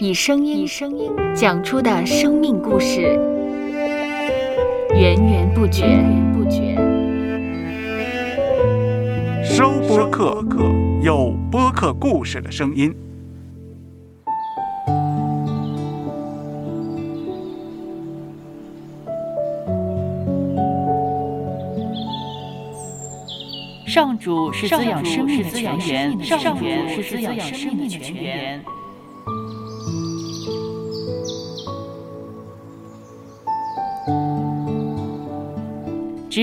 以声音讲出的生命故事，源源不绝。收播客，有播客故事的声音。上主是滋养生命的泉源，只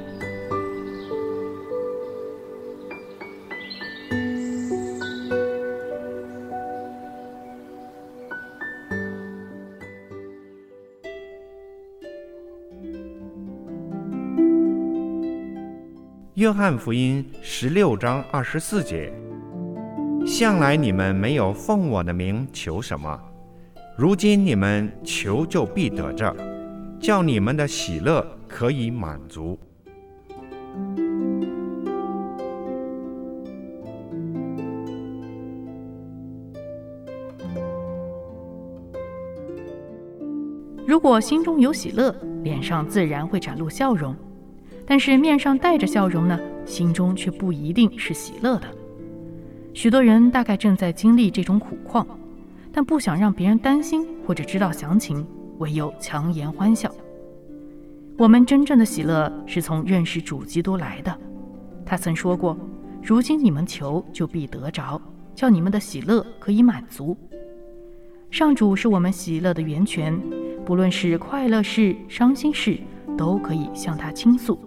约翰福音16章24节，向来你们没有奉我的名求什么，如今你们求就必得着，叫你们的喜乐可以满足。如果心中有喜乐，脸上自然会展露笑容，但是面上带着笑容呢，心中却不一定是喜乐的。许多人大概正在经历这种苦况，但不想让别人担心或者知道详情，唯有强颜欢笑。我们真正的喜乐是从认识主基督来的。他曾说过，如今你们求就必得着，叫你们的喜乐可以满足。上主是我们喜乐的源泉，不论是快乐事、伤心事，都可以向他倾诉。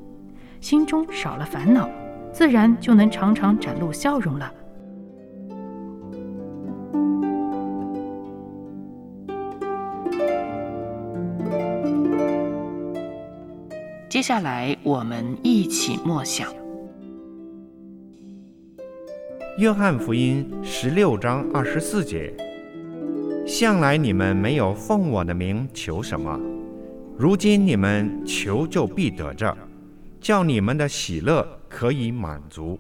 心中少了烦恼，自然就能常常展露笑容了。接下来我们一起默想约翰福音16章24节，向来你们没有奉我的名求什么，如今你们求就必得着，叫你们的喜乐可以满足。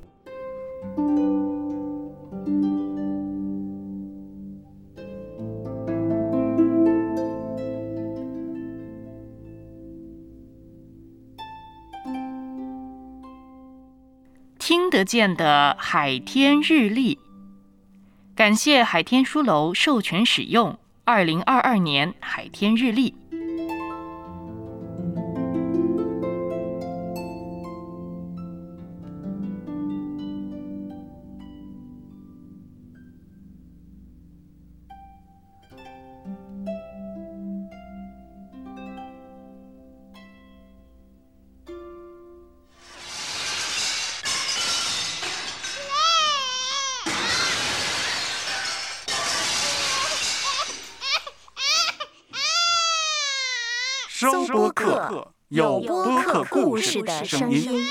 听得见的海天日历，感谢海天书楼授权使用2022年海天日历。收播客，有播客故事的声音。